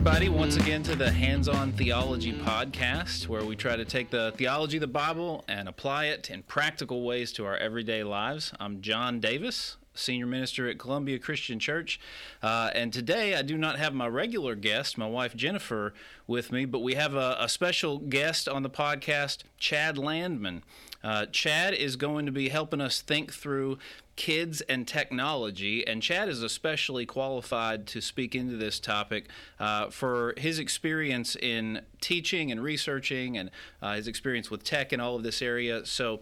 everybody, once again to the Hands-On Theology podcast, where we try to take the theology of the Bible and apply it in practical ways to our everyday lives. I'm John Davis, senior minister at Columbia Christian Church, and today I do not have my regular guest, my wife Jennifer, with me, but we have a special guest on the podcast, Chad Landman. Chad is going to be helping us think through kids and technology, and Chad is especially qualified to speak into this topic for his experience in teaching and researching and his experience with tech and all of this area. So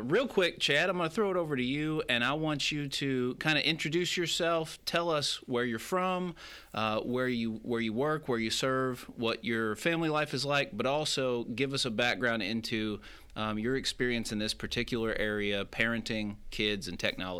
real quick, Chad, I'm going to throw it over to you, and I want you to kind of introduce yourself, tell us where you're from, where you work, where you serve, what your family life is like, but also give us a background into your experience in this particular area, parenting, kids, and technology.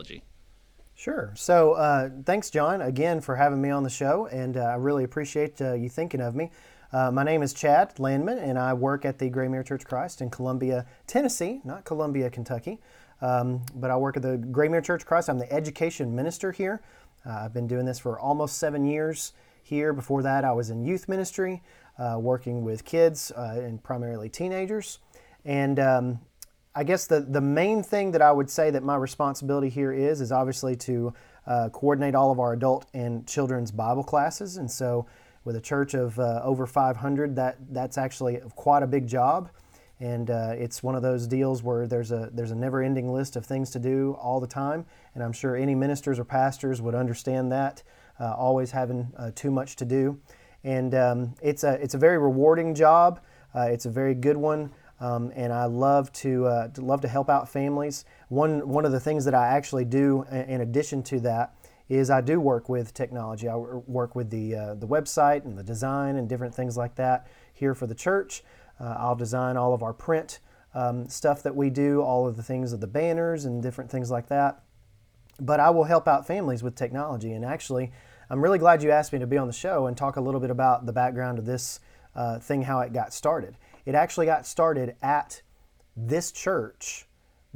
Sure. So thanks, John, again, for having me on the show, and I really appreciate you thinking of me. My name is Chad Landman, and I work at the Graymere Church Christ in Columbia, Tennessee, not Columbia, Kentucky, but I work at the Graymere Church Christ. I'm the education minister here. I've been doing this for almost 7 years here. Before that, I was in youth ministry, working with kids and primarily teenagers. And I guess the main thing that I would say that my responsibility here is obviously to coordinate all of our adult and children's Bible classes. And so with a church of over 500, that's actually quite a big job. And it's one of those deals where there's a never-ending list of things to do all the time. And I'm sure any ministers or pastors would understand that, always having too much to do. And it's a very rewarding job. It's a very good one. And I love to help out families. One of the things that I actually do in addition to that is I do work with technology. I work with the website and the design and different things like that here for the church. I'll design all of our print stuff that we do, all of the things of the banners and different things like that. But I will help out families with technology. And actually, I'm really glad you asked me to be on the show and talk a little bit about the background of this thing, how it got started. It actually got started at this church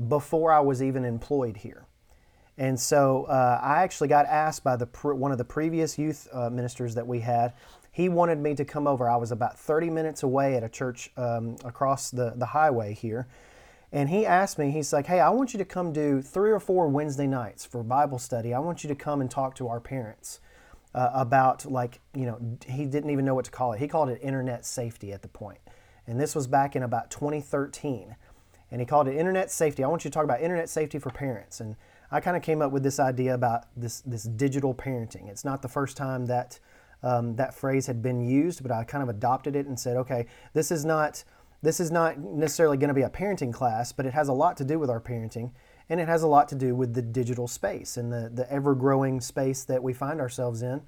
before I was even employed here. And so I actually got asked by one of the previous youth ministers that we had. He wanted me to come over. I was about 30 minutes away at a church across the highway here. And he asked me, he's like, hey, I want you to come do 3 or 4 Wednesday nights for Bible study. I want you to come and talk to our parents about, like, you know, he didn't even know what to call it. He called it internet safety at the point. And this was back in about 2013. And he called it internet safety. I want you to talk about internet safety for parents. And I kind of came up with this idea about this digital parenting. It's not the first time that that phrase had been used, but I kind of adopted it and said, okay, this is not necessarily going to be a parenting class, but it has a lot to do with our parenting, and it has a lot to do with the digital space and the ever-growing space that we find ourselves in.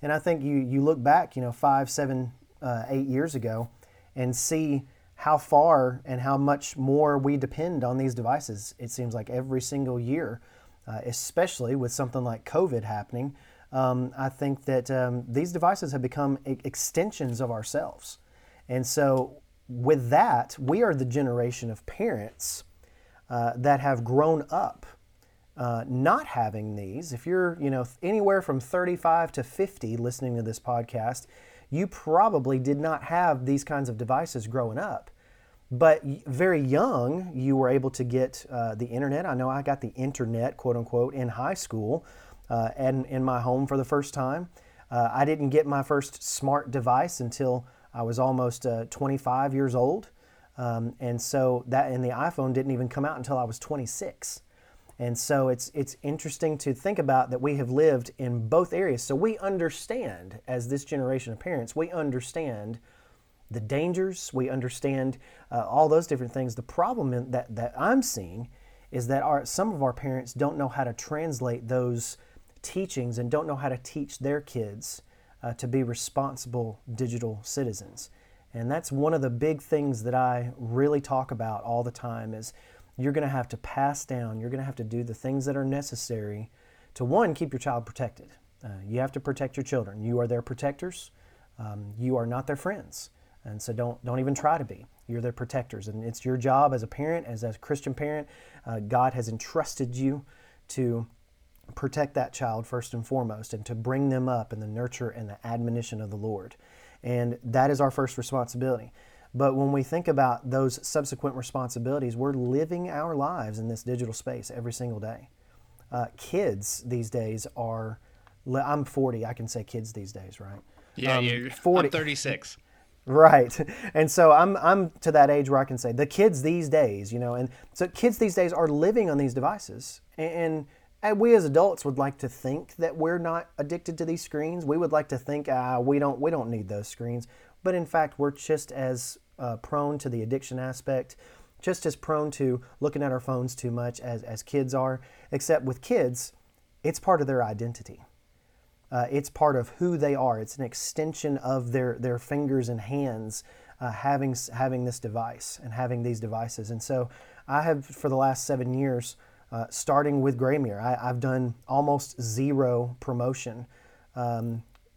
And I think you look back, you know, 5, 7, 8 years ago, and see how far and how much more we depend on these devices. It seems like every single year, especially with something like COVID happening, I think that these devices have become extensions of ourselves. And so with that, we are the generation of parents that have grown up not having these. If you're, you know, anywhere from 35 to 50 listening to this podcast, you probably did not have these kinds of devices growing up. But very young, you were able to get the internet. I know I got the internet, quote unquote, in high school and in my home for the first time. I didn't get my first smart device until I was almost 25 years old. And so and the iPhone didn't even come out until I was 26. And so it's interesting to think about that we have lived in both areas. So we understand, as this generation of parents, we understand the dangers, we understand all those different things. The problem that I'm seeing is that some of our parents don't know how to translate those teachings and don't know how to teach their kids to be responsible digital citizens. And that's one of the big things that I really talk about all the time is, you're going to have to pass down, you're going to have to do the things that are necessary to, one, keep your child protected. You have to protect your children. You are their protectors. You are not their friends. And so don't even try to be. You're their protectors. And it's your job as a parent, as a Christian parent. God has entrusted you to protect that child first and foremost and to bring them up in the nurture and the admonition of the Lord. And that is our first responsibility. But when we think about those subsequent responsibilities, we're living our lives in this digital space every single day. Kids these days are, I'm 40, I can say kids these days, right? Yeah, you're 40. I'm 36. Right. And so I'm to that age where I can say the kids these days, you know, and so kids these days are living on these devices. And we as adults would like to think that we're not addicted to these screens. We would like to think we don't need those screens. But in fact, we're just as prone to the addiction aspect, just as prone to looking at our phones too much as kids are, except with kids, it's part of their identity. It's part of who they are. It's an extension of their fingers and hands having this device and having these devices. And so I have, for the last 7 years, starting with Graymere, I've done almost zero promotion,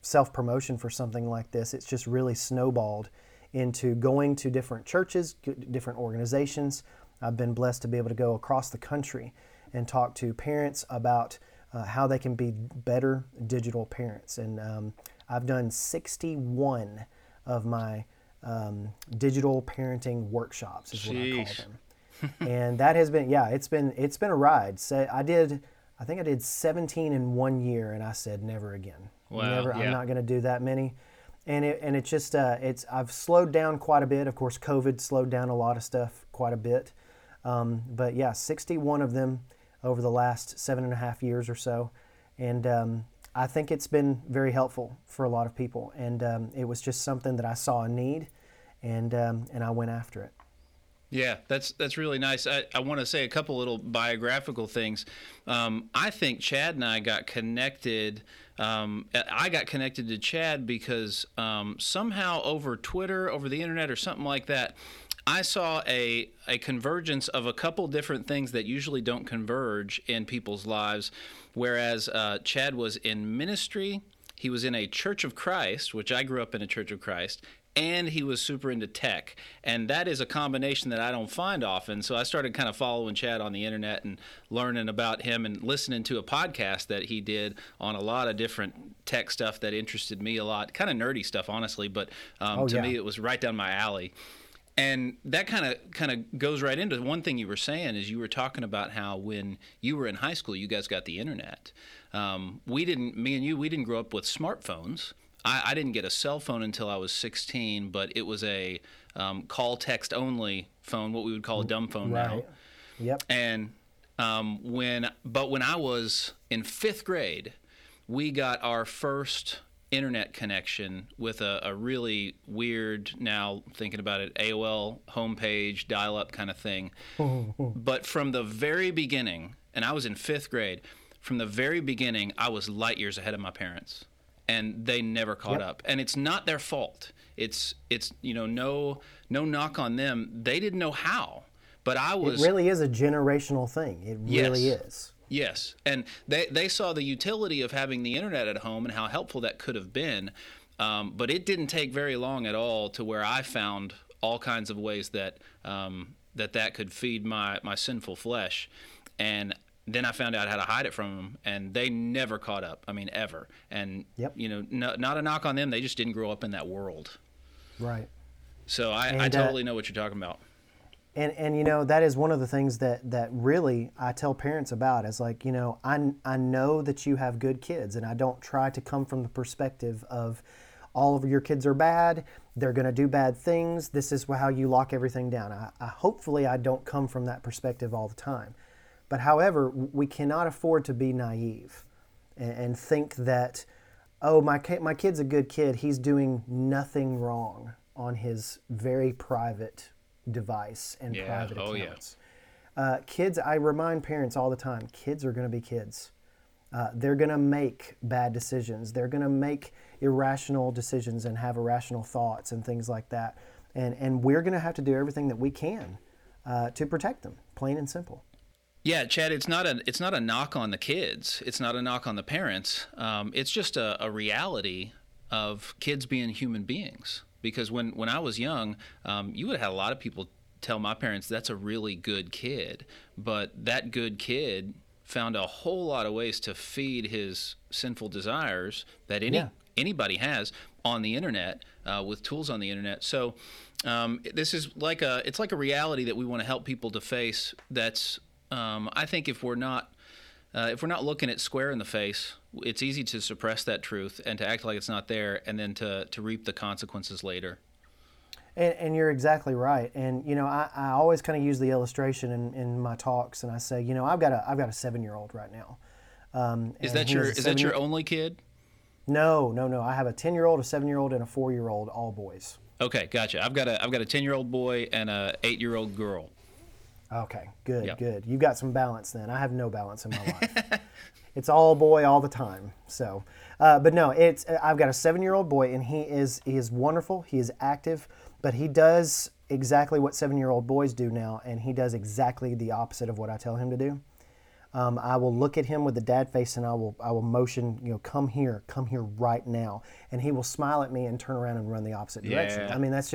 self-promotion for something like this. It's just really snowballed into going to different churches, different organizations. I've been blessed to be able to go across the country and talk to parents about how they can be better digital parents. And I've done 61 of my digital parenting workshops is what I call them. And that has been, it's been a ride. So I think I did 17 in 1 year, and I said never again. Wow, I'm not going to do that many. And it just, I've slowed down quite a bit. Of course, COVID slowed down a lot of stuff quite a bit. But yeah, 61 of them over the last 7.5 years or so. And I think it's been very helpful for a lot of people. And it was just something that I saw a need, and I went after it. Yeah, that's really nice. I want to say a couple little biographical things. I think Chad and I got connected. I got connected to Chad because somehow over Twitter, over the internet or something like that, I saw a convergence of a couple different things that usually don't converge in people's lives, whereas Chad was in ministry. He was in a Church of Christ, which I grew up in a Church of Christ, and he was super into tech. And that is a combination that I don't find often. So I started kind of following Chad on the internet and learning about him and listening to a podcast that he did on a lot of different tech stuff that interested me a lot. Kind of nerdy stuff, honestly, but to me it was right down my alley. And that kind of goes right into one thing you were saying is you were talking about how when you were in high school, you guys got the internet. We didn't grow up with smartphones. I didn't get a cell phone until I was 16, but it was a call text only phone, what we would call a dumb phone now. Yep. And when I was in 5th grade, we got our first internet connection with a really weird, now thinking about it, AOL homepage, dial-up kind of thing. But from the very beginning, and I was in 5th grade, from the very beginning, I was light years ahead of my parents, and they never caught up. And it's not their fault. It's no knock on them. They didn't know how, but I was... It really is a generational thing. It really is. Yes, and they saw the utility of having the internet at home and how helpful that could have been, but it didn't take very long at all to where I found all kinds of ways that that could feed my sinful flesh, and then I found out how to hide it from them, and they never caught up, I mean, ever. And, not a knock on them, they just didn't grow up in that world. Right. So I totally know what you're talking about. And that is one of the things that really I tell parents about is like, I know that you have good kids, and I don't try to come from the perspective of all of your kids are bad, they're going to do bad things, this is how you lock everything down. Hopefully I don't come from that perspective all the time. But however, we cannot afford to be naive and think that, oh, my kid's a good kid, he's doing nothing wrong on his very private device and private accounts. Kids, I remind parents all the time, kids are going to be kids. They're going to make bad decisions. They're going to make irrational decisions and have irrational thoughts and things like that. And we're going to have to do everything that we can to protect them, plain and simple. Yeah, Chad, it's not a knock on the kids. It's not a knock on the parents. It's just a reality of kids being human beings. Because when I was young, you would have had a lot of people tell my parents, that's a really good kid. But that good kid found a whole lot of ways to feed his sinful desires that any anybody has on the internet, with tools on the internet. So this is like it's like a reality that we want to help people to face. That's I think if we're not looking it square in the face, it's easy to suppress that truth and to act like it's not there, and then to reap the consequences later. And you're exactly right. And, you know, I always kind of use the illustration in my talks, and I say, you know, I've got a 7-year-old right now. Is that your only kid? No. I have a 10-year-old, a 7-year-old, and a 4-year-old, all boys. Okay, gotcha. I've got a 10-year-old boy and a 8-year-old girl. Okay, good, yep. Good. You've got some balance then. I have no balance in my life. It's all boy all the time. So, but no, I've got a 7-year-old boy, and he is wonderful. He is active, but he does exactly what 7-year-old boys do now, and he does exactly the opposite of what I tell him to do. I will look at him with the dad face, and I will motion, you know, come here right now. And he will smile at me and turn around and run the opposite direction. I mean, that's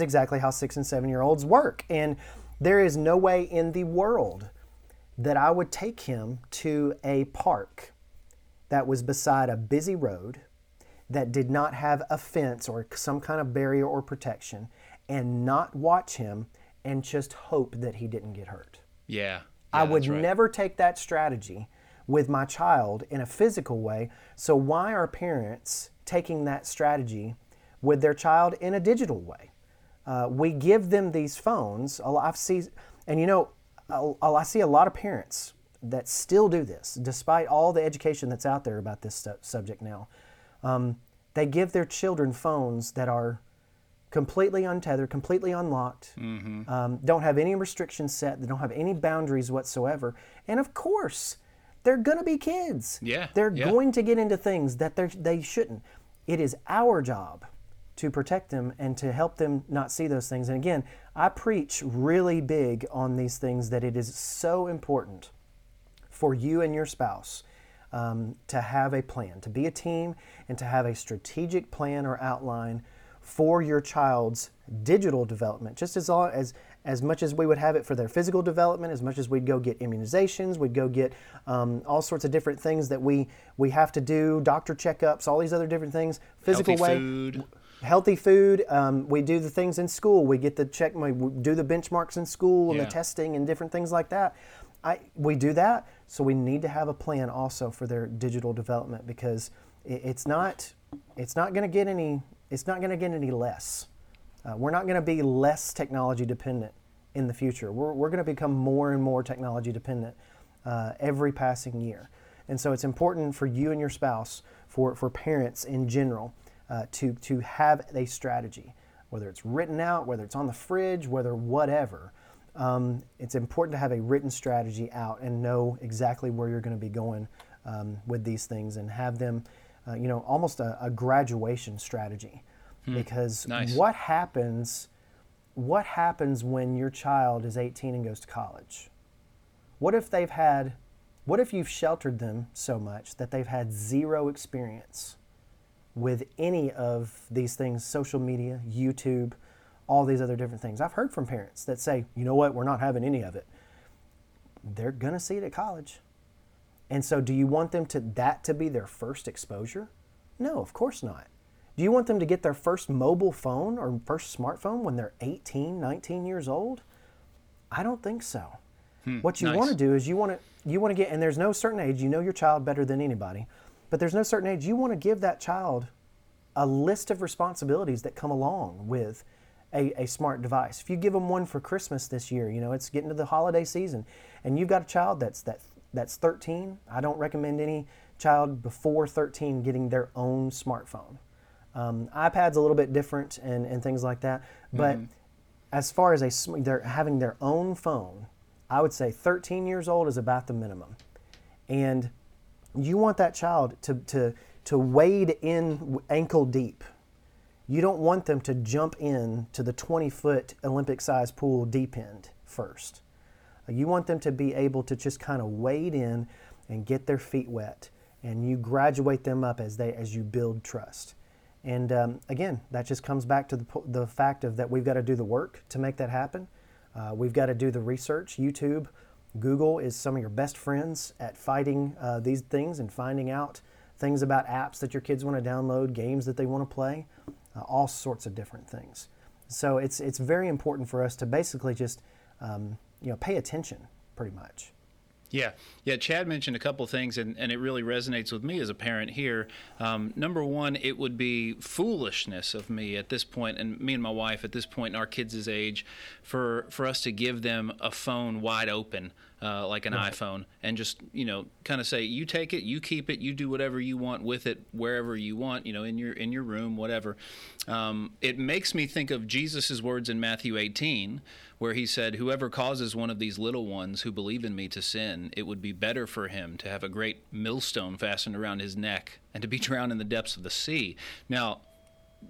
exactly how 6 and 7-year-olds work. And there is no way in the world that I would take him to a park that was beside a busy road that did not have a fence or some kind of barrier or protection, and not watch him and just hope that he didn't get hurt. Yeah. Yeah, I would never take that strategy with my child in a physical way. So why are parents taking that strategy with their child in a digital way? We give them these phones. I see a lot of parents that still do this, despite all the education that's out there about this subject now. They give their children phones that are completely untethered, completely unlocked, don't have any restrictions set, they don't have any boundaries whatsoever. And of course, they're going to be kids. Yeah, they're going to get into things that they shouldn't. It is our job to protect them and to help them not see those things. And again, I preach really big on these things, that it is so important for you and your spouse to have a plan, to be a team, and to have a strategic plan or outline for your child's digital development, just as much as we would have it for their physical development, as much as we'd go get immunizations, we'd go get all sorts of different things that we have to do, doctor checkups, all these other different things, physical way, healthy food. We do the things in school. We get the check. We do the benchmarks in school and the testing and different things like that. We do that, so we need to have a plan also for their digital development, because it's not going to get any less. We're not going to be less technology dependent in the future. We're going to become more and more technology dependent every passing year. And so it's important for you and your spouse, for parents in general, to have a strategy, whether it's written out, whether it's on the fridge, whether whatever. It's important to have a written strategy out and know exactly where you're going to be going with these things, and have them almost a graduation strategy, because what happens when your child is 18 and goes to college? What if you've sheltered them so much that they've had zero experience with any of these things, social media, YouTube, all these other different things? I've heard from parents that say, you know what, we're not having any of it. They're going to see it at college. And so do you want them to be their first exposure? No, of course not. Do you want them to get their first mobile phone or first smartphone when they're 18, 19 years old? I don't think so. What you want to do is you want to get, and there's no certain age, you know your child better than anybody, but there's no certain age, you want to give that child a list of responsibilities that come along with a smart device. If you give them one for Christmas this year, you know, it's getting to the holiday season, and you've got a child that's 13. I don't recommend any child before 13 getting their own smartphone. iPad's a little bit different and things like that. But as far as they're having their own phone, I would say 13 years old is about the minimum. And you want that child to wade in ankle deep. You don't want them to jump in to the 20-foot Olympic-sized pool deep end first. You want them to be able to just kind of wade in and get their feet wet, and you graduate them up as you build trust. And again, that just comes back to the fact of that we've got to do the work to make that happen. We've got to do the research. YouTube, Google is some of your best friends at fighting these things and finding out things about apps that your kids want to download, games that they want to play, all sorts of different things. So it's very important for us to basically just pay attention pretty much. Yeah. Chad mentioned a couple of things, and it really resonates with me as a parent here. Number one, it would be foolishness of me at this point, and me and my wife at this point in our kids' age, for us to give them a phone wide open, like an iPhone, and just, kind of say, you take it, you keep it, you do whatever you want with it, wherever you want, in your room, whatever. It makes me think of Jesus' words in Matthew 18, where he said, whoever causes one of these little ones who believe in me to sin, it would be better for him to have a great millstone fastened around his neck and to be drowned in the depths of the sea. Now,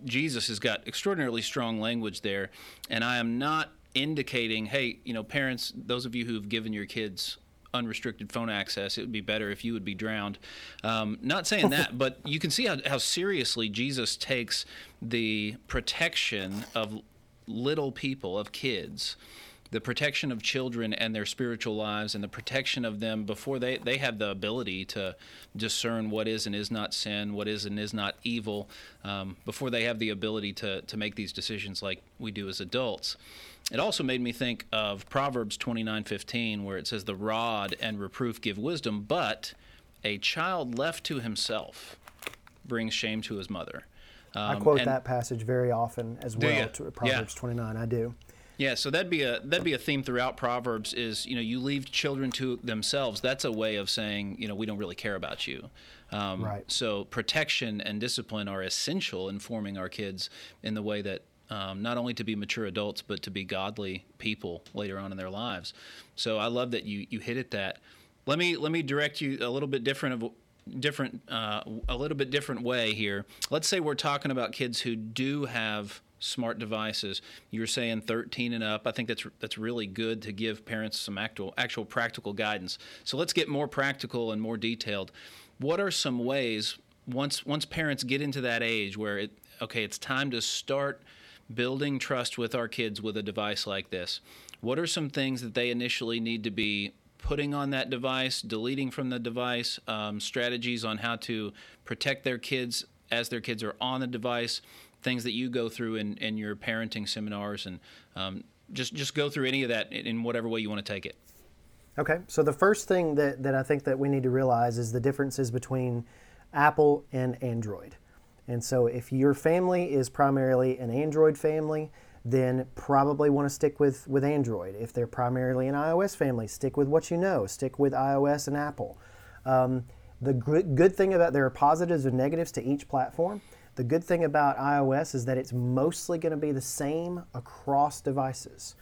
Jesus has got extraordinarily strong language there, and I am not indicating, hey, parents, those of you who've given your kids unrestricted phone access, it would be better if you would be drowned. Not saying that, but you can see how seriously Jesus takes the protection of little people, of kids, the protection of children and their spiritual lives, and the protection of them before they have the ability to discern what is and is not sin, what is and is not evil, before they have the ability to make these decisions like we do as adults. It also made me think of Proverbs 29:15, where it says, the rod and reproof give wisdom, but a child left to himself brings shame to his mother. I quote that passage very often as well, to Proverbs 29, I do. Yeah, so that'd be a theme throughout Proverbs is, you leave children to themselves. That's a way of saying, we don't really care about you. Right. So protection and discipline are essential in forming our kids in the way that not only to be mature adults, but to be godly people later on in their lives. So I love that you hit at that. Let me direct you a little bit different way here. Let's say we're talking about kids who do have smart devices. You're saying 13 and up. I think that's really good to give parents some actual practical guidance. So let's get more practical and more detailed. What are some ways once parents get into that age where it's time to start building trust with our kids with a device like this? What are some things that they initially need to be putting on that device, deleting from the device, strategies on how to protect their kids as their kids are on the device, things that you go through in your parenting seminars, and just go through any of that in whatever way you want to take it? Okay, so the first thing that I think that we need to realize is the differences between Apple and Android. And so if your family is primarily an Android family, then probably want to stick with Android. If they're primarily an iOS family, stick with what you know. Stick with iOS and Apple. The good thing about, there are positives and negatives to each platform. The good thing about iOS is that it's mostly going to be the same across devices.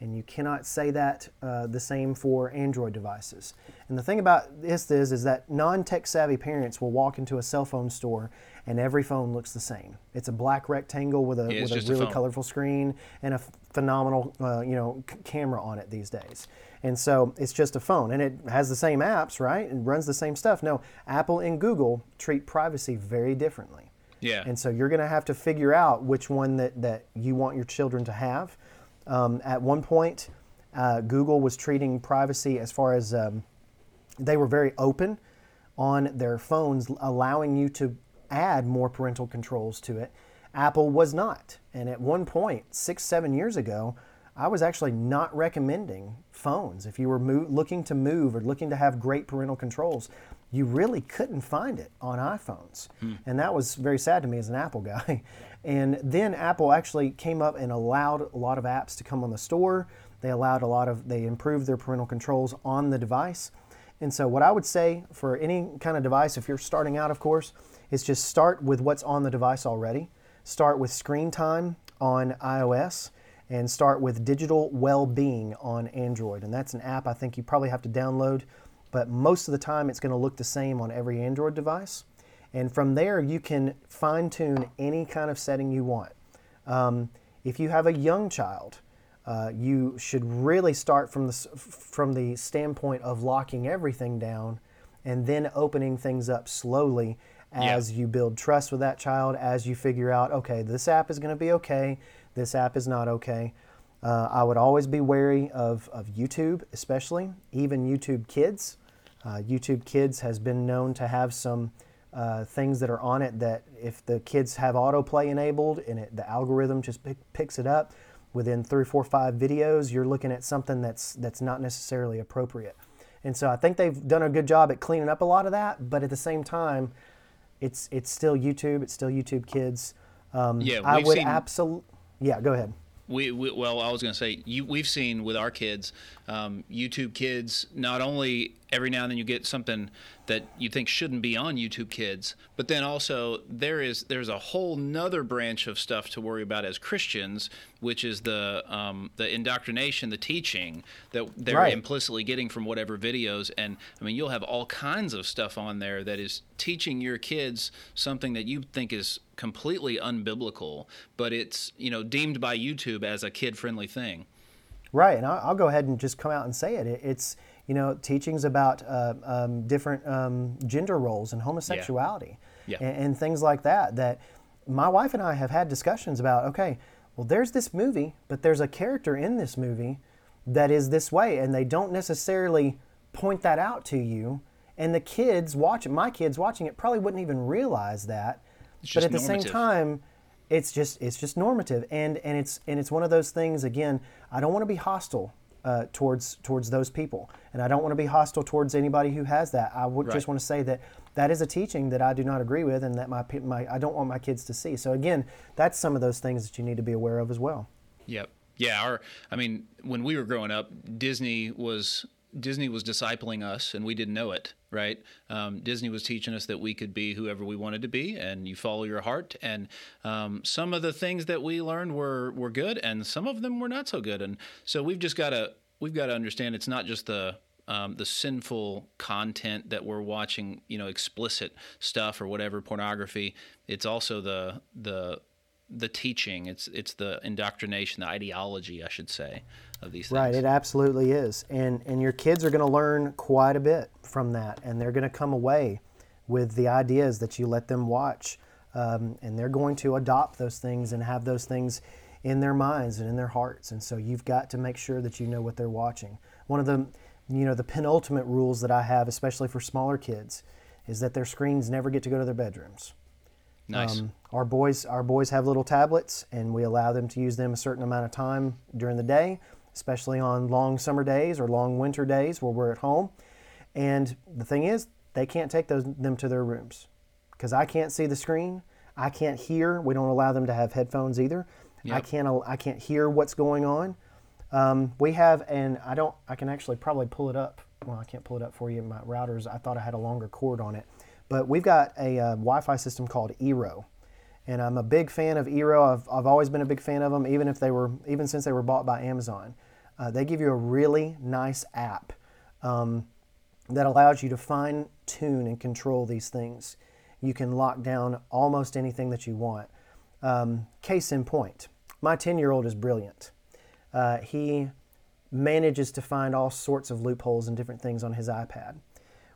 And you cannot say that the same for Android devices. And the thing about this is that non-tech-savvy parents will walk into a cell phone store and every phone looks the same. It's a black rectangle with a really colorful screen and a phenomenal camera on it these days. And so it's just a phone, and it has the same apps, right? And runs the same stuff. No, Apple and Google treat privacy very differently. Yeah. And so you're going to have to figure out which one that you want your children to have. At one point, Google was treating privacy as far as they were very open on their phones, allowing you to add more parental controls to it. Apple was not. And at one point, 6-7 years ago, I was actually not recommending phones. If you were looking to move or looking to have great parental controls, you really couldn't find it on iPhones. And that was very sad to me as an Apple guy. And then Apple actually came up and allowed a lot of apps to come on the store. They improved their parental controls on the device. And so what I would say for any kind of device, if you're starting out, of course, is just start with what's on the device already. Start with Screen Time on iOS, and start with Digital Wellbeing on Android. And that's an app I think you probably have to download, but most of the time it's going to look the same on every Android device. And from there, you can fine-tune any kind of setting you want. If you have a young child, you should really start from the standpoint of locking everything down and then opening things up slowly as you build trust with that child, as you figure out, okay, this app is going to be okay, this app is not okay. I would always be wary of YouTube, especially, even YouTube Kids. YouTube Kids has been known to have some things that are on it that if the kids have autoplay enabled and the algorithm just picks it up, within 3, 4, 5 videos, you're looking at something that's not necessarily appropriate. And so I think they've done a good job at cleaning up a lot of that, but at the same time, it's still YouTube. It's still YouTube Kids. Yeah, go ahead. Well, I was going to say, we've seen with our kids, YouTube Kids, not only every now and then you get something that you think shouldn't be on YouTube Kids, but then also there's a whole nother branch of stuff to worry about as Christians, which is the indoctrination, the teaching that they're implicitly getting from whatever videos. And I mean, you'll have all kinds of stuff on there that is teaching your kids something that you think is completely unbiblical, but it's, deemed by YouTube as a kid-friendly thing. Right, and I'll go ahead and just come out and say it. It's teachings about different gender roles and homosexuality and things like that. That my wife and I have had discussions about. Okay, well, there's this movie, but there's a character in this movie that is this way, and they don't necessarily point that out to you. And the kids watching, my kids watching it, probably wouldn't even realize that. But at the same time, it's just normative, and it's one of those things. Again, I don't want to be hostile towards those people, and I don't want to be hostile towards anybody who has that. I would just want to say that is a teaching that I do not agree with, and that my I don't want my kids to see. So again, that's some of those things that you need to be aware of as well. Yep. Yeah. When we were growing up, Disney was discipling us, and we didn't know it, right? Disney was teaching us that we could be whoever we wanted to be, and you follow your heart. And some of the things that we learned were good, and some of them were not so good. And so we've got to understand it's not just the sinful content that we're watching, explicit stuff or whatever, pornography. It's also the teaching, it's the indoctrination, the ideology, I should say, of these things. Right, it absolutely is. And your kids are going to learn quite a bit from that, and they're going to come away with the ideas that you let them watch, and they're going to adopt those things and have those things in their minds and in their hearts. And so you've got to make sure that you know what they're watching. One of the, the penultimate rules that I have, especially for smaller kids, is that their screens never get to go to their bedrooms. Nice. Our boys have little tablets, and we allow them to use them a certain amount of time during the day, especially on long summer days or long winter days where we're at home. And the thing is, they can't take them to their rooms because I can't see the screen. I can't hear. We don't allow them to have headphones either. Yep. I can't hear what's going on. We have, and I can actually probably pull it up. Well, I can't pull it up for you. My routers, I thought I had a longer cord on it. But we've got a Wi-Fi system called Eero, and I'm a big fan of Eero. I've always been a big fan of them, even since they were bought by Amazon. They give you a really nice app that allows you to fine tune and control these things. You can lock down almost anything that you want. Case in point, my 10-year-old is brilliant. He manages to find all sorts of loopholes and different things on his iPad.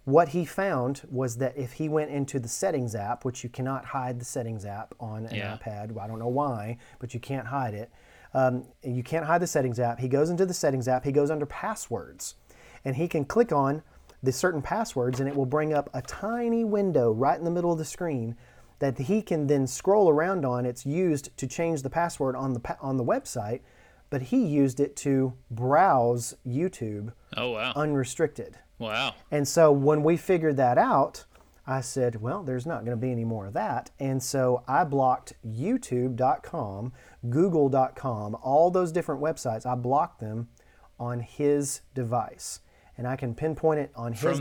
What he found was that if he went into the settings app, which you cannot hide the settings app on an iPad, I don't know why, but you can't hide it. You can't hide the settings app. He goes into the settings app, he goes under passwords, and he can click on the certain passwords, and it will bring up a tiny window right in the middle of the screen that he can then scroll around on. It's used to change the password on the website, but he used it to browse YouTube unrestricted. Wow. And so when we figured that out, I said, well, there's not going to be any more of that. And so I blocked YouTube.com, Google.com, all those different websites. I blocked them on his device. And I can pinpoint it on his device.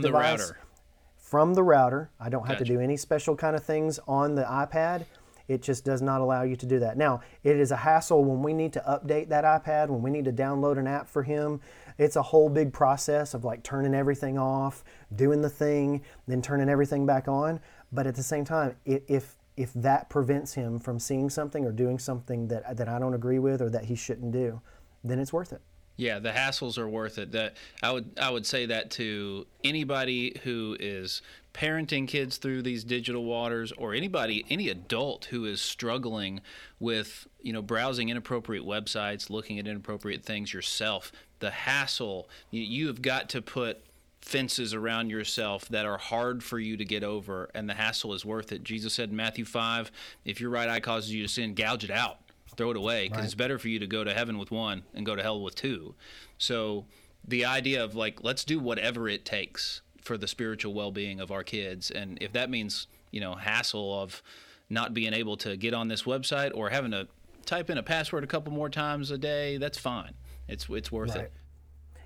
From the router. I don't have to do any special kind of things on the iPad. It just does not allow you to do that. Now, it is a hassle when we need to update that iPad, when we need to download an app for him. It's a whole big process of like turning everything off, doing the thing, then turning everything back on. But at the same time, if that prevents him from seeing something or doing something that I don't agree with or that he shouldn't do, then it's worth it. Yeah, the hassles are worth it. That I would say that to anybody who is parenting kids through these digital waters, or any adult who is struggling with, browsing inappropriate websites, looking at inappropriate things yourself. The hassle, you have got to put fences around yourself that are hard for you to get over, and the hassle is worth it. Jesus said in Matthew 5, if your right eye causes you to sin, gouge it out, throw it away, because it's better for you to go to heaven with one and go to hell with two. So the idea of, like, let's do whatever it takes for the spiritual well-being of our kids. And if that means, you know, hassle of not being able to get on this website or having to type in a password a couple more times a day, that's fine. It's worth it.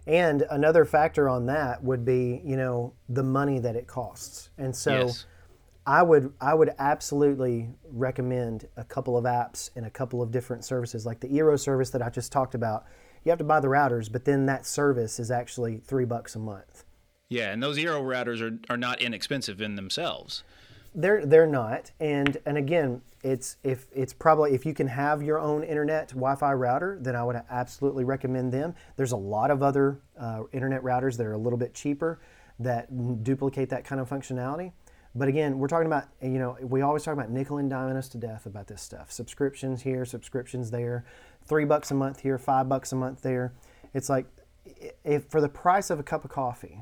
And another factor on that would be, you know, the money that it costs. And so I would absolutely recommend a couple of apps and a couple of different services, like the Eero service that I just talked about. You have to buy the routers, but then that service is actually $3 a month. Yeah, and those Eero routers are not inexpensive in themselves. They're not. And again, it's probably, if you can have your own internet Wi-Fi router, then I would absolutely recommend them. There's a lot of other internet routers that are a little bit cheaper that duplicate that kind of functionality. But again, we're talking about, you know, we always talk about nickel and diming us to death about this stuff. Subscriptions here, subscriptions there, $3 a month here, $5 a month there. It's like, if for the price of a cup of coffee,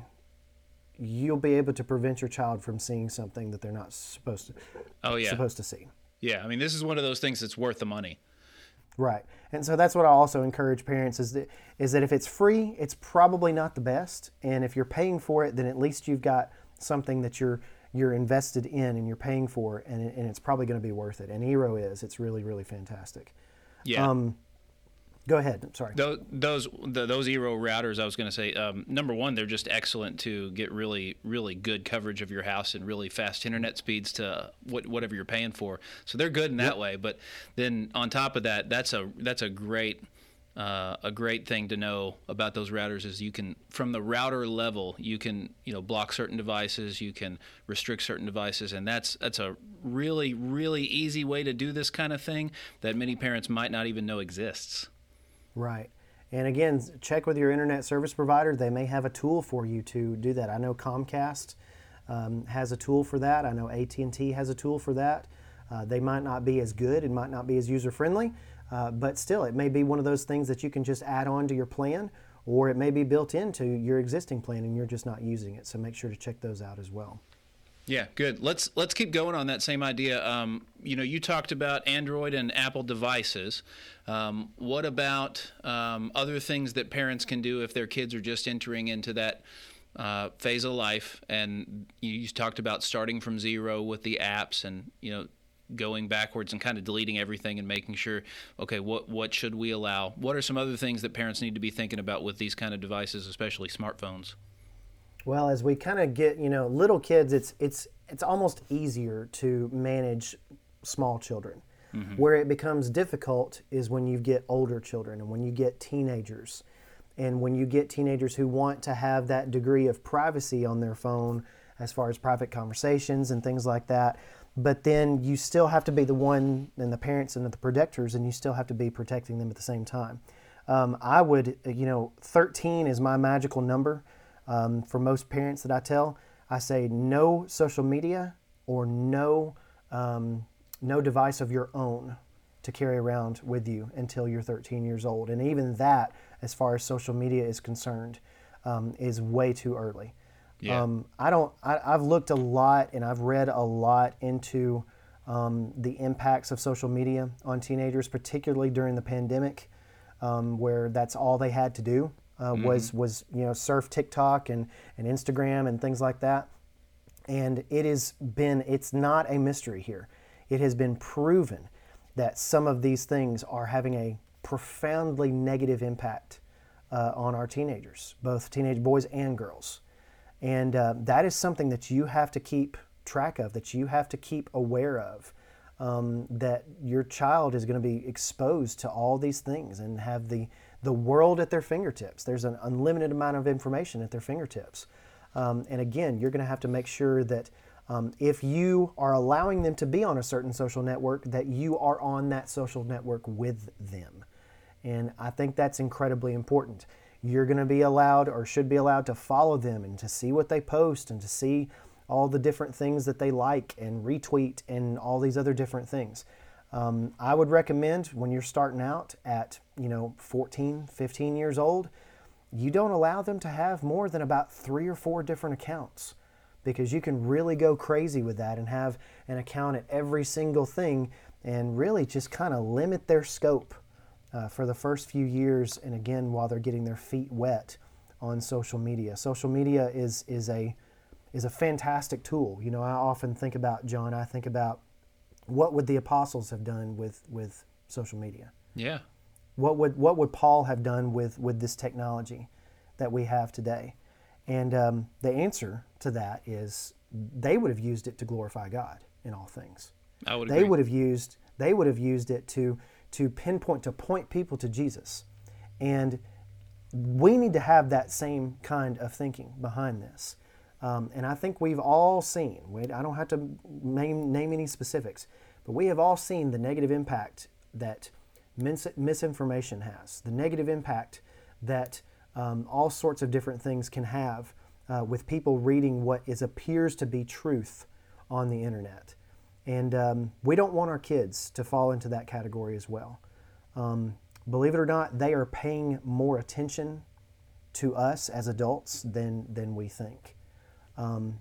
you'll be able to prevent your child from seeing something that they're not supposed to supposed to see. Yeah, I mean, this is one of those things that's worth the money. Right. And so that's what I also encourage parents is that if it's free, it's probably not the best. And if you're paying for it, then at least you've got something that you're invested in and you're paying for, and it's probably going to be worth it. And Eero is. It's really, really fantastic. Yeah. Go ahead. I'm sorry. Those Eero routers, I was going to say, number one, they're just excellent to get really, really good coverage of your house and really fast internet speeds to whatever you're paying for. So they're good in that way. But then on top of that, that's a great thing to know about those routers is you can, from the router level, you can, you know, block certain devices, you can restrict certain devices, and that's a really, really easy way to do this kind of thing that many parents might not even know exists. Right. And again, check with your internet service provider. They may have a tool for you to do that. I know Comcast has a tool for that. I know AT&T has a tool for that. They might not be as good and might not be as user-friendly, but still, it may be one of those things that you can just add on to your plan, or it may be built into your existing plan and you're just not using it. So make sure to check those out as well. Yeah, good. Let's keep going on that same idea. You know, you talked about Android and Apple devices. What about other things that parents can do if their kids are just entering into that phase of life? And you talked about starting from zero with the apps, and, you know, going backwards and kind of deleting everything and making sure, okay, what should we allow? What are some other things that parents need to be thinking about with these kind of devices, especially smartphones? Well, as we kind of get, you know, little kids, it's almost easier to manage small children. Mm-hmm. Where it becomes difficult is when you get older children and when you get teenagers. And when you get teenagers who want to have that degree of privacy on their phone as far as private conversations and things like that. But then you still have to be the one, and the parents and the protectors, and you still have to be protecting them at the same time. I would, you know, 13 is my magical number. For most parents that I tell, I say no social media or no device of your own to carry around with you until you're 13 years old. And even that, as far as social media is concerned, is way too early. Yeah. I've looked a lot and I've read a lot into the impacts of social media on teenagers, particularly during the pandemic, where that's all they had to do. Was you know, surf TikTok and Instagram and things like that. And it's not a mystery here. It has been proven that some of these things are having a profoundly negative impact on our teenagers, both teenage boys and girls. And that is something that you have to keep track of, that you have to keep aware of, that your child is going to be exposed to all these things and have the world at their fingertips. There's an unlimited amount of information at their fingertips. And again, you're gonna have to make sure that if you are allowing them to be on a certain social network, that you are on that social network with them. And I think that's incredibly important. You're gonna be allowed, or should be allowed, to follow them and to see what they post and to see all the different things that they like and retweet and all these other different things. I would recommend when you're starting out at, you know, 14, 15 years old, you don't allow them to have more than about 3 or 4 different accounts, because you can really go crazy with that and have an account at every single thing and really just kind of limit their scope for the first few years, and again, while they're getting their feet wet on social media. Social media is a fantastic tool. You know, I often think about, John, I think about what would the apostles have done with social media? Yeah. What would Paul have done with this technology that we have today? And the answer to that is they would have used it to glorify God in all things. I would agree. They would have used it to pinpoint, to point people to Jesus. And we need to have that same kind of thinking behind this. And I think we've all seen, I don't have to name any specifics, but we have all seen the negative impact that misinformation has, the negative impact that all sorts of different things can have with people reading what appears to be truth on the internet. And we don't want our kids to fall into that category as well. Believe it or not, they are paying more attention to us as adults than we think.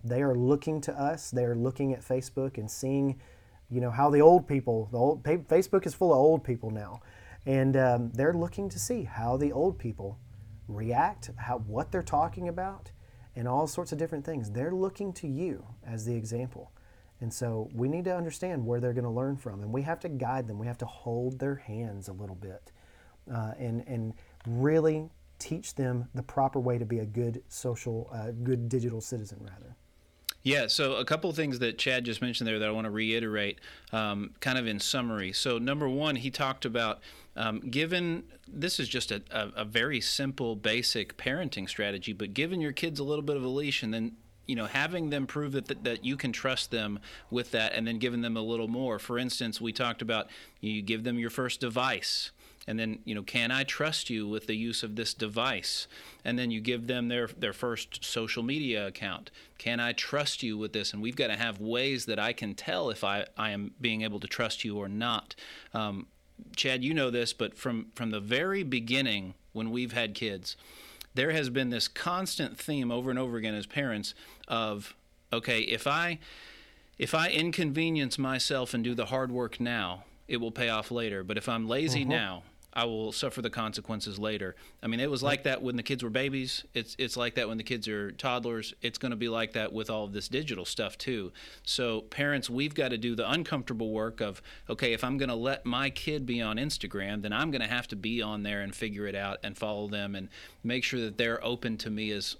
They are looking to us. They are looking at Facebook and seeing, you know, how Facebook is full of old people now. And they're looking to see how the old people react, what they're talking about, and all sorts of different things. They're looking to you as the example. And so we need to understand where they're going to learn from, and we have to guide them. We have to hold their hands a little bit and really teach them the proper way to be a good good digital citizen, rather. Yeah, so a couple of things that Chad just mentioned there that I want to reiterate kind of in summary. So number one, he talked about given, this is just a very simple, basic parenting strategy, but giving your kids a little bit of a leash and then, you know, having them prove that you can trust them with that, and then giving them a little more. For instance, we talked about you give them your first device, and then, you know, can I trust you with the use of this device? And then you give them their first social media account. Can I trust you with this? And we've got to have ways that I can tell if I am being able to trust you or not. Chad, you know this, but from the very beginning when we've had kids, there has been this constant theme over and over again as parents of, okay, if I inconvenience myself and do the hard work now, it will pay off later. But if I'm lazy now, I will suffer the consequences later. I mean, it was like that when the kids were babies. It's like that when the kids are toddlers. It's going to be like that with all of this digital stuff too. So parents, we've got to do the uncomfortable work of, okay, if I'm going to let my kid be on Instagram, then I'm going to have to be on there and figure it out and follow them and make sure that they're open to me as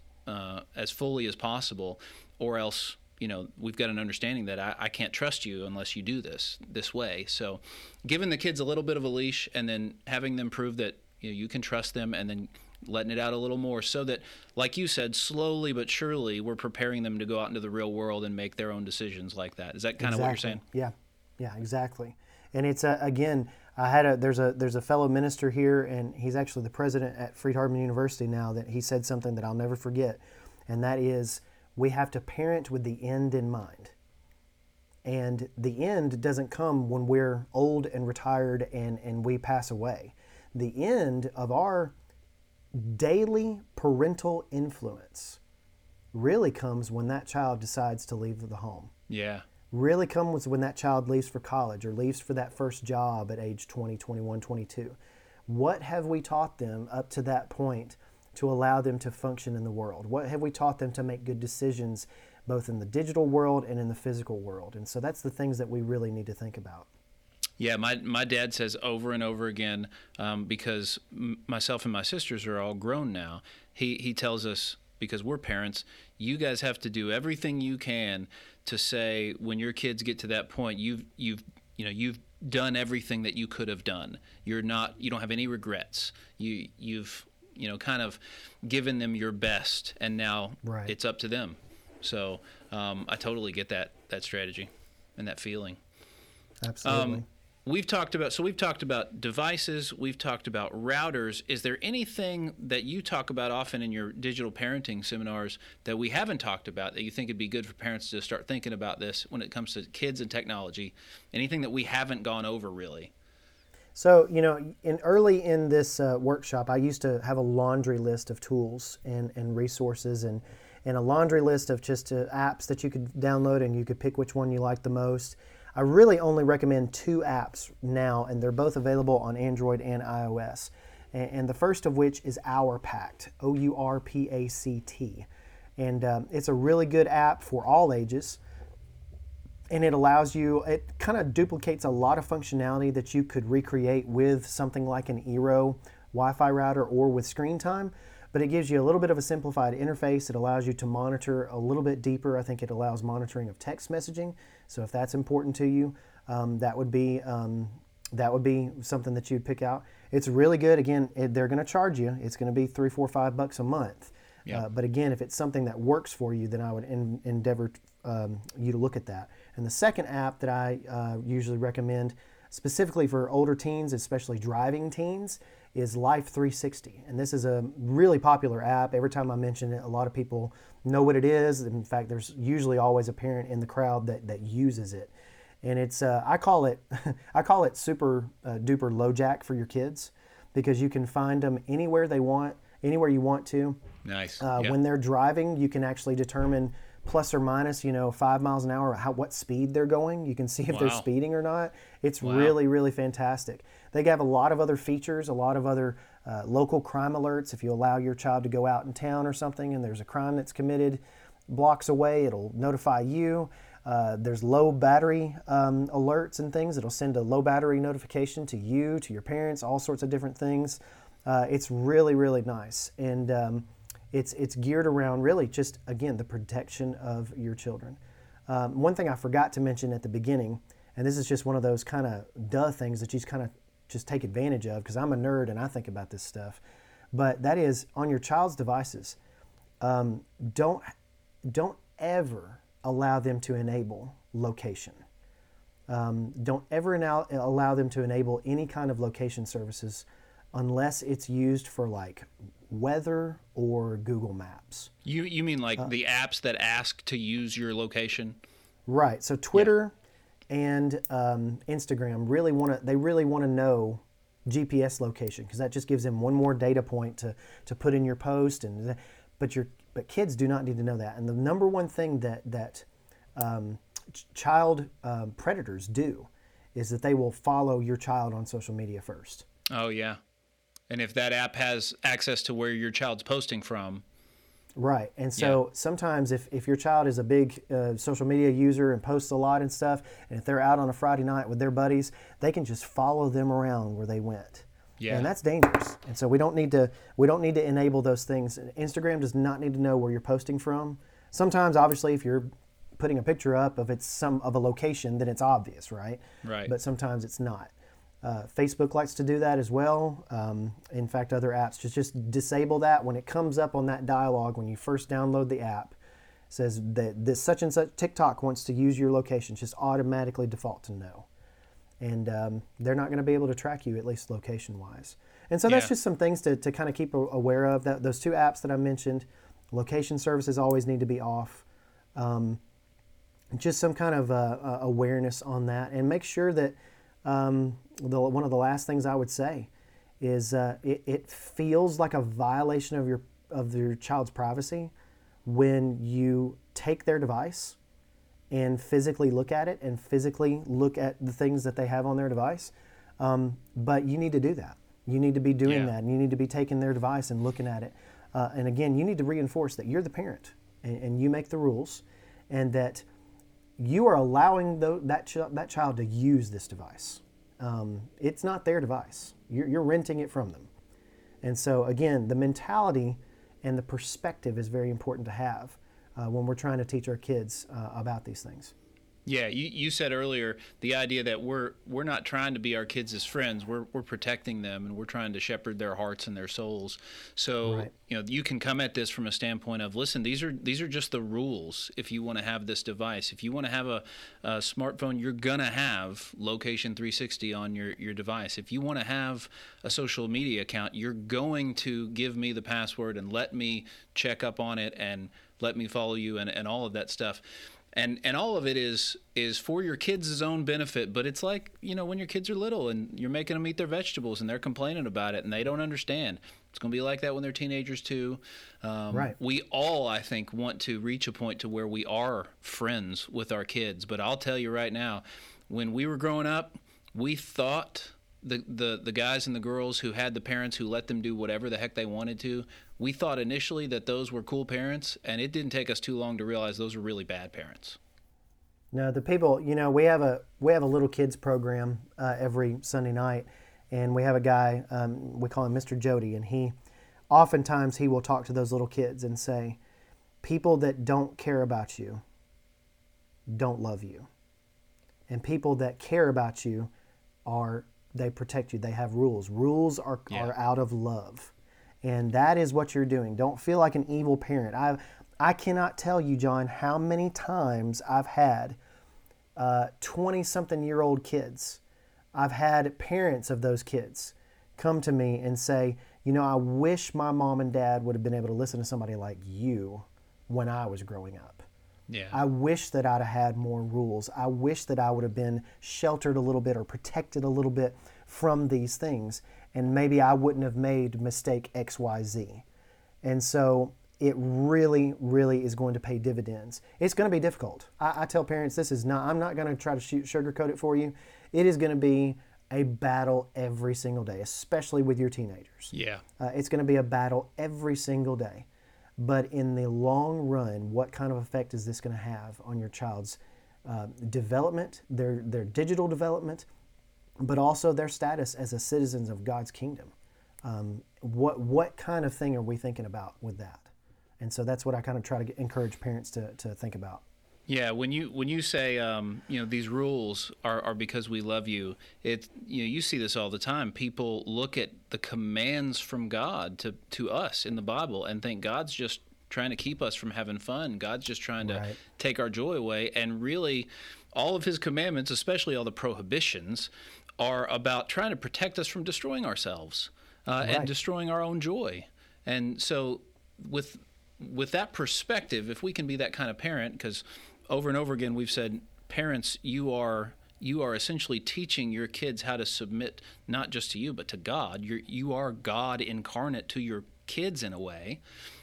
fully as possible, or else, you know, we've got an understanding that I can't trust you unless you do this way. So giving the kids a little bit of a leash and then having them prove that, you know, you can trust them, and then letting it out a little more so that, like you said, slowly but surely we're preparing them to go out into the real world and make their own decisions like that. Is that kind of what you're saying? Yeah. Yeah, exactly. And it's, again, there's a fellow minister here, and he's actually the president at Freed-Hardeman University now, that he said something that I'll never forget, and that is, we have to parent with the end in mind. And the end doesn't come when we're old and retired and we pass away. The end of our daily parental influence really comes when that child decides to leave the home. Yeah. Really comes when that child leaves for college or leaves for that first job at age 20, 21, 22. What have we taught them up to that point to allow them to function in the world? What have we taught them to make good decisions, both in the digital world and in the physical world? And so that's the things that we really need to think about. Yeah, my dad says over and over again, because myself and my sisters are all grown now, he tells us, because we're parents, you guys have to do everything you can to say, when your kids get to that point, you've done everything that you could have done. You don't have any regrets. You've kind of given them your best, and now It's up to them. So I totally get that strategy and that feeling. Absolutely. We've talked about devices, we've talked about routers. Is there anything that you talk about often in your digital parenting seminars that we haven't talked about that you think it'd be good for parents to start thinking about this when it comes to kids and technology? Anything that we haven't gone over really? So, you know, early in this workshop, I used to have a laundry list of tools and resources and a laundry list of just apps that you could download, and you could pick which one you liked the most. I really only recommend two apps now, and they're both available on Android and iOS. And the first of which is OurPact, OurPact. And it's a really good app for all ages. And it allows you, it kind of duplicates a lot of functionality that you could recreate with something like an Eero Wi-Fi router or with Screen Time. But it gives you a little bit of a simplified interface. It allows you to monitor a little bit deeper. I think it allows monitoring of text messaging. So if that's important to you, that would be something that you'd pick out. It's really good. Again, they're going to charge you. It's going to be $3, $4, $5 a month. Yeah. But again, if it's something that works for you, then I would endeavor you to look at that. And the second app that I usually recommend specifically for older teens, especially driving teens, is Life360. And this is a really popular app. Every time I mention it, a lot of people know what it is. In fact, there's usually always a parent in the crowd that uses it. And it's I call it super duper LoJack for your kids, because you can find them anywhere they want, anywhere you want to. Nice. Yeah. When they're driving, you can actually determine plus or minus, 5 miles an hour, what speed they're going. You can see if they're speeding or not. It's really, really fantastic. They have a lot of other features, a lot of other local crime alerts. If you allow your child to go out in town or something and there's a crime that's committed blocks away, it'll notify you. There's low battery alerts and things. It'll send a low battery notification to you, to your parents, all sorts of different things. It's really, really nice. And it's geared around really just, again, the protection of your children. One thing I forgot to mention at the beginning, and this is just one of those kind of duh things that you just kind of just take advantage of, because I'm a nerd and I think about this stuff, but that is on your child's devices, don't ever allow them to enable location. Don't ever allow them to enable any kind of location services unless it's used for like weather or Google Maps. You mean like the apps that ask to use your location? Right. So Twitter and Instagram really want to know GPS location, because that just gives them one more data point to put in your post. And but kids do not need to know that. And the number one thing that child predators do is that they will follow your child on social media first. Oh yeah. And if that app has access to where your child's posting from. Right. And so sometimes if your child is a big social media user and posts a lot and stuff, and if they're out on a Friday night with their buddies, they can just follow them around where they went. Yeah. And that's dangerous. And so we don't need to enable those things. Instagram does not need to know where you're posting from. Sometimes, obviously, if you're putting a picture up of a location, then it's obvious, right? Right. But sometimes it's not. Facebook likes to do that as well. In fact, other apps just disable that when it comes up on that dialogue when you first download the app. It says that this such and such TikTok wants to use your location, just automatically default to no, and they're not going to be able to track you, at least location wise. And so that's just some things to kind of keep aware of. That those two apps that I mentioned, location services always need to be off. Just some kind of awareness on that, and make sure that. One of the last things I would say is it feels like a violation of your child's privacy when you take their device and physically look at it and physically look at the things that they have on their device. But you need to do that. You need to be doing that, and you need to be taking their device and looking at it. And again, you need to reinforce that you're the parent and you make the rules, and that you are allowing that child to use this device. It's not their device. You're renting it from them. And so, again, the mentality and the perspective is very important to have when we're trying to teach our kids about these things. Yeah, you said earlier the idea that we're not trying to be our kids as friends. We're protecting them, and we're trying to shepherd their hearts and their souls. So, you can come at this from a standpoint of, listen, these are just the rules. If you want to have this device, if you want to have a smartphone, you're going to have Location 360 on your device. If you want to have a social media account, you're going to give me the password and let me check up on it and let me follow you and all of that stuff. And all of it is for your kids' own benefit, but it's like, you know, when your kids are little and you're making them eat their vegetables and they're complaining about it and they don't understand. It's going to be like that when they're teenagers too. Right. We all, I think, want to reach a point to where we are friends with our kids. But I'll tell you right now, when we were growing up, we thought the guys and the girls who had the parents who let them do whatever the heck they wanted to, we thought initially that those were cool parents, and it didn't take us too long to realize those were really bad parents. No, the people, you know, we have a little kids program every Sunday night, and we have a guy, we call him Mr. Jody, and he will talk to those little kids and say, people that don't care about you don't love you, and people that care about you they protect you, they have rules. Rules are out of love. And that is what you're doing. Don't feel like an evil parent. I cannot tell you, John, how many times I've had 20-something-year-old kids. I've had parents of those kids come to me and say, you know, I wish my mom and dad would have been able to listen to somebody like you when I was growing up. Yeah. I wish that I'd have had more rules. I wish that I would have been sheltered a little bit or protected a little bit from these things. And maybe I wouldn't have made mistake X, Y, Z. And so it really, really is going to pay dividends. It's going to be difficult. I tell parents, I'm not going to try to sugarcoat it for you. It is going to be a battle every single day, especially with your teenagers. Yeah. It's going to be a battle every single day. But in the long run, what kind of effect is this going to have on your child's development, their digital development, but also their status as a citizens of God's kingdom? What kind of thing are we thinking about with that? And so that's what I kind of try to encourage parents to think about. Yeah, when you say you know, these rules are because we love you, it, you know, you see this all the time. People look at the commands from God to us in the Bible and think God's just trying to keep us from having fun. God's just trying to take our joy away. And really, all of his commandments, especially all the prohibitions, are about trying to protect us from destroying ourselves and destroying our own joy. And so with that perspective, if we can be that kind of parent, because over and over again, we've said, parents, you are essentially teaching your kids how to submit not just to you, but to God. You are God incarnate to your kids in a way.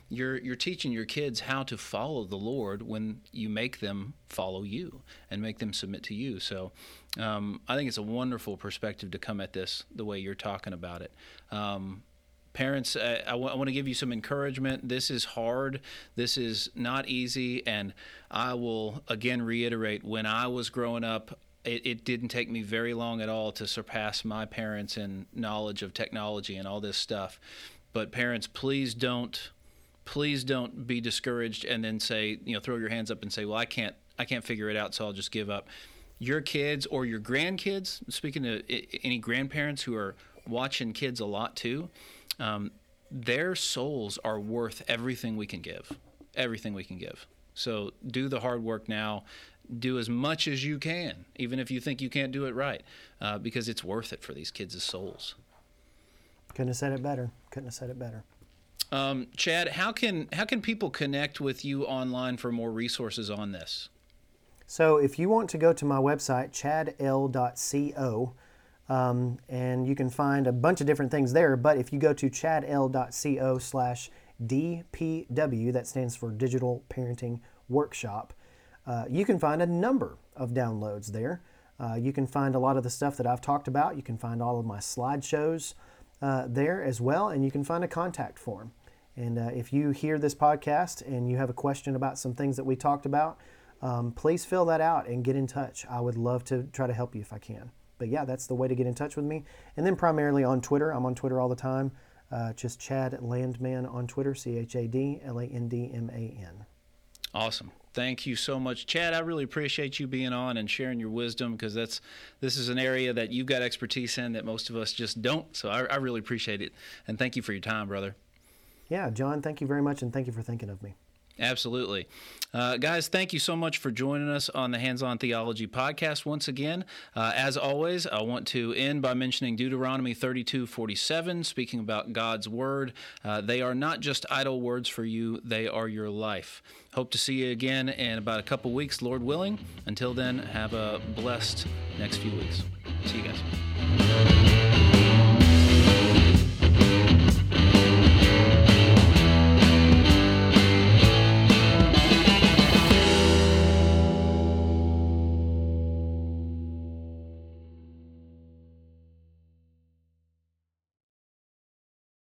You're teaching your kids how to follow the Lord when you make them follow you and make them submit to you. So I think it's a wonderful perspective to come at this the way you're talking about it. Parents, I want to give you some encouragement. This is hard. This is not easy. And I will again reiterate, when I was growing up, it didn't take me very long at all to surpass my parents in knowledge of technology and all this stuff. But parents, please don't be discouraged and then say, you know, throw your hands up and say, well, I can't figure it out, so I'll just give up. Your kids or your grandkids, speaking to any grandparents who are watching kids a lot too, their souls are worth everything we can give. Everything we can give. So do the hard work now. Do as much as you can, even if you think you can't do it right, because it's worth it for these kids' souls. Couldn't have said it better. Chad, how can people connect with you online for more resources on this? So if you want to go to my website, chadl.co, and you can find a bunch of different things there, but if you go to chadl.co/DPW, that stands for Digital Parenting Workshop, you can find a number of downloads there. You can find a lot of the stuff that I've talked about. You can find all of my slideshows there as well, and you can find a contact form. And if you hear this podcast and you have a question about some things that we talked about, please fill that out and get in touch. I would love to try to help you if I can. But yeah, that's the way to get in touch with me. And then primarily on Twitter. I'm on Twitter all the time. Just Chad Landman on Twitter, ChadLandman. Awesome. Thank you so much, Chad. I really appreciate you being on and sharing your wisdom, because this is an area that you've got expertise in that most of us just don't. So I really appreciate it. And thank you for your time, brother. Yeah, John, thank you very much, and thank you for thinking of me. Absolutely. Guys, thank you so much for joining us on the Hands-On Theology podcast once again. As always, I want to end by mentioning Deuteronomy 32:47, speaking about God's Word. They are not just idle words for you, they are your life. Hope to see you again in about a couple weeks, Lord willing. Until then, have a blessed next few weeks. See you guys.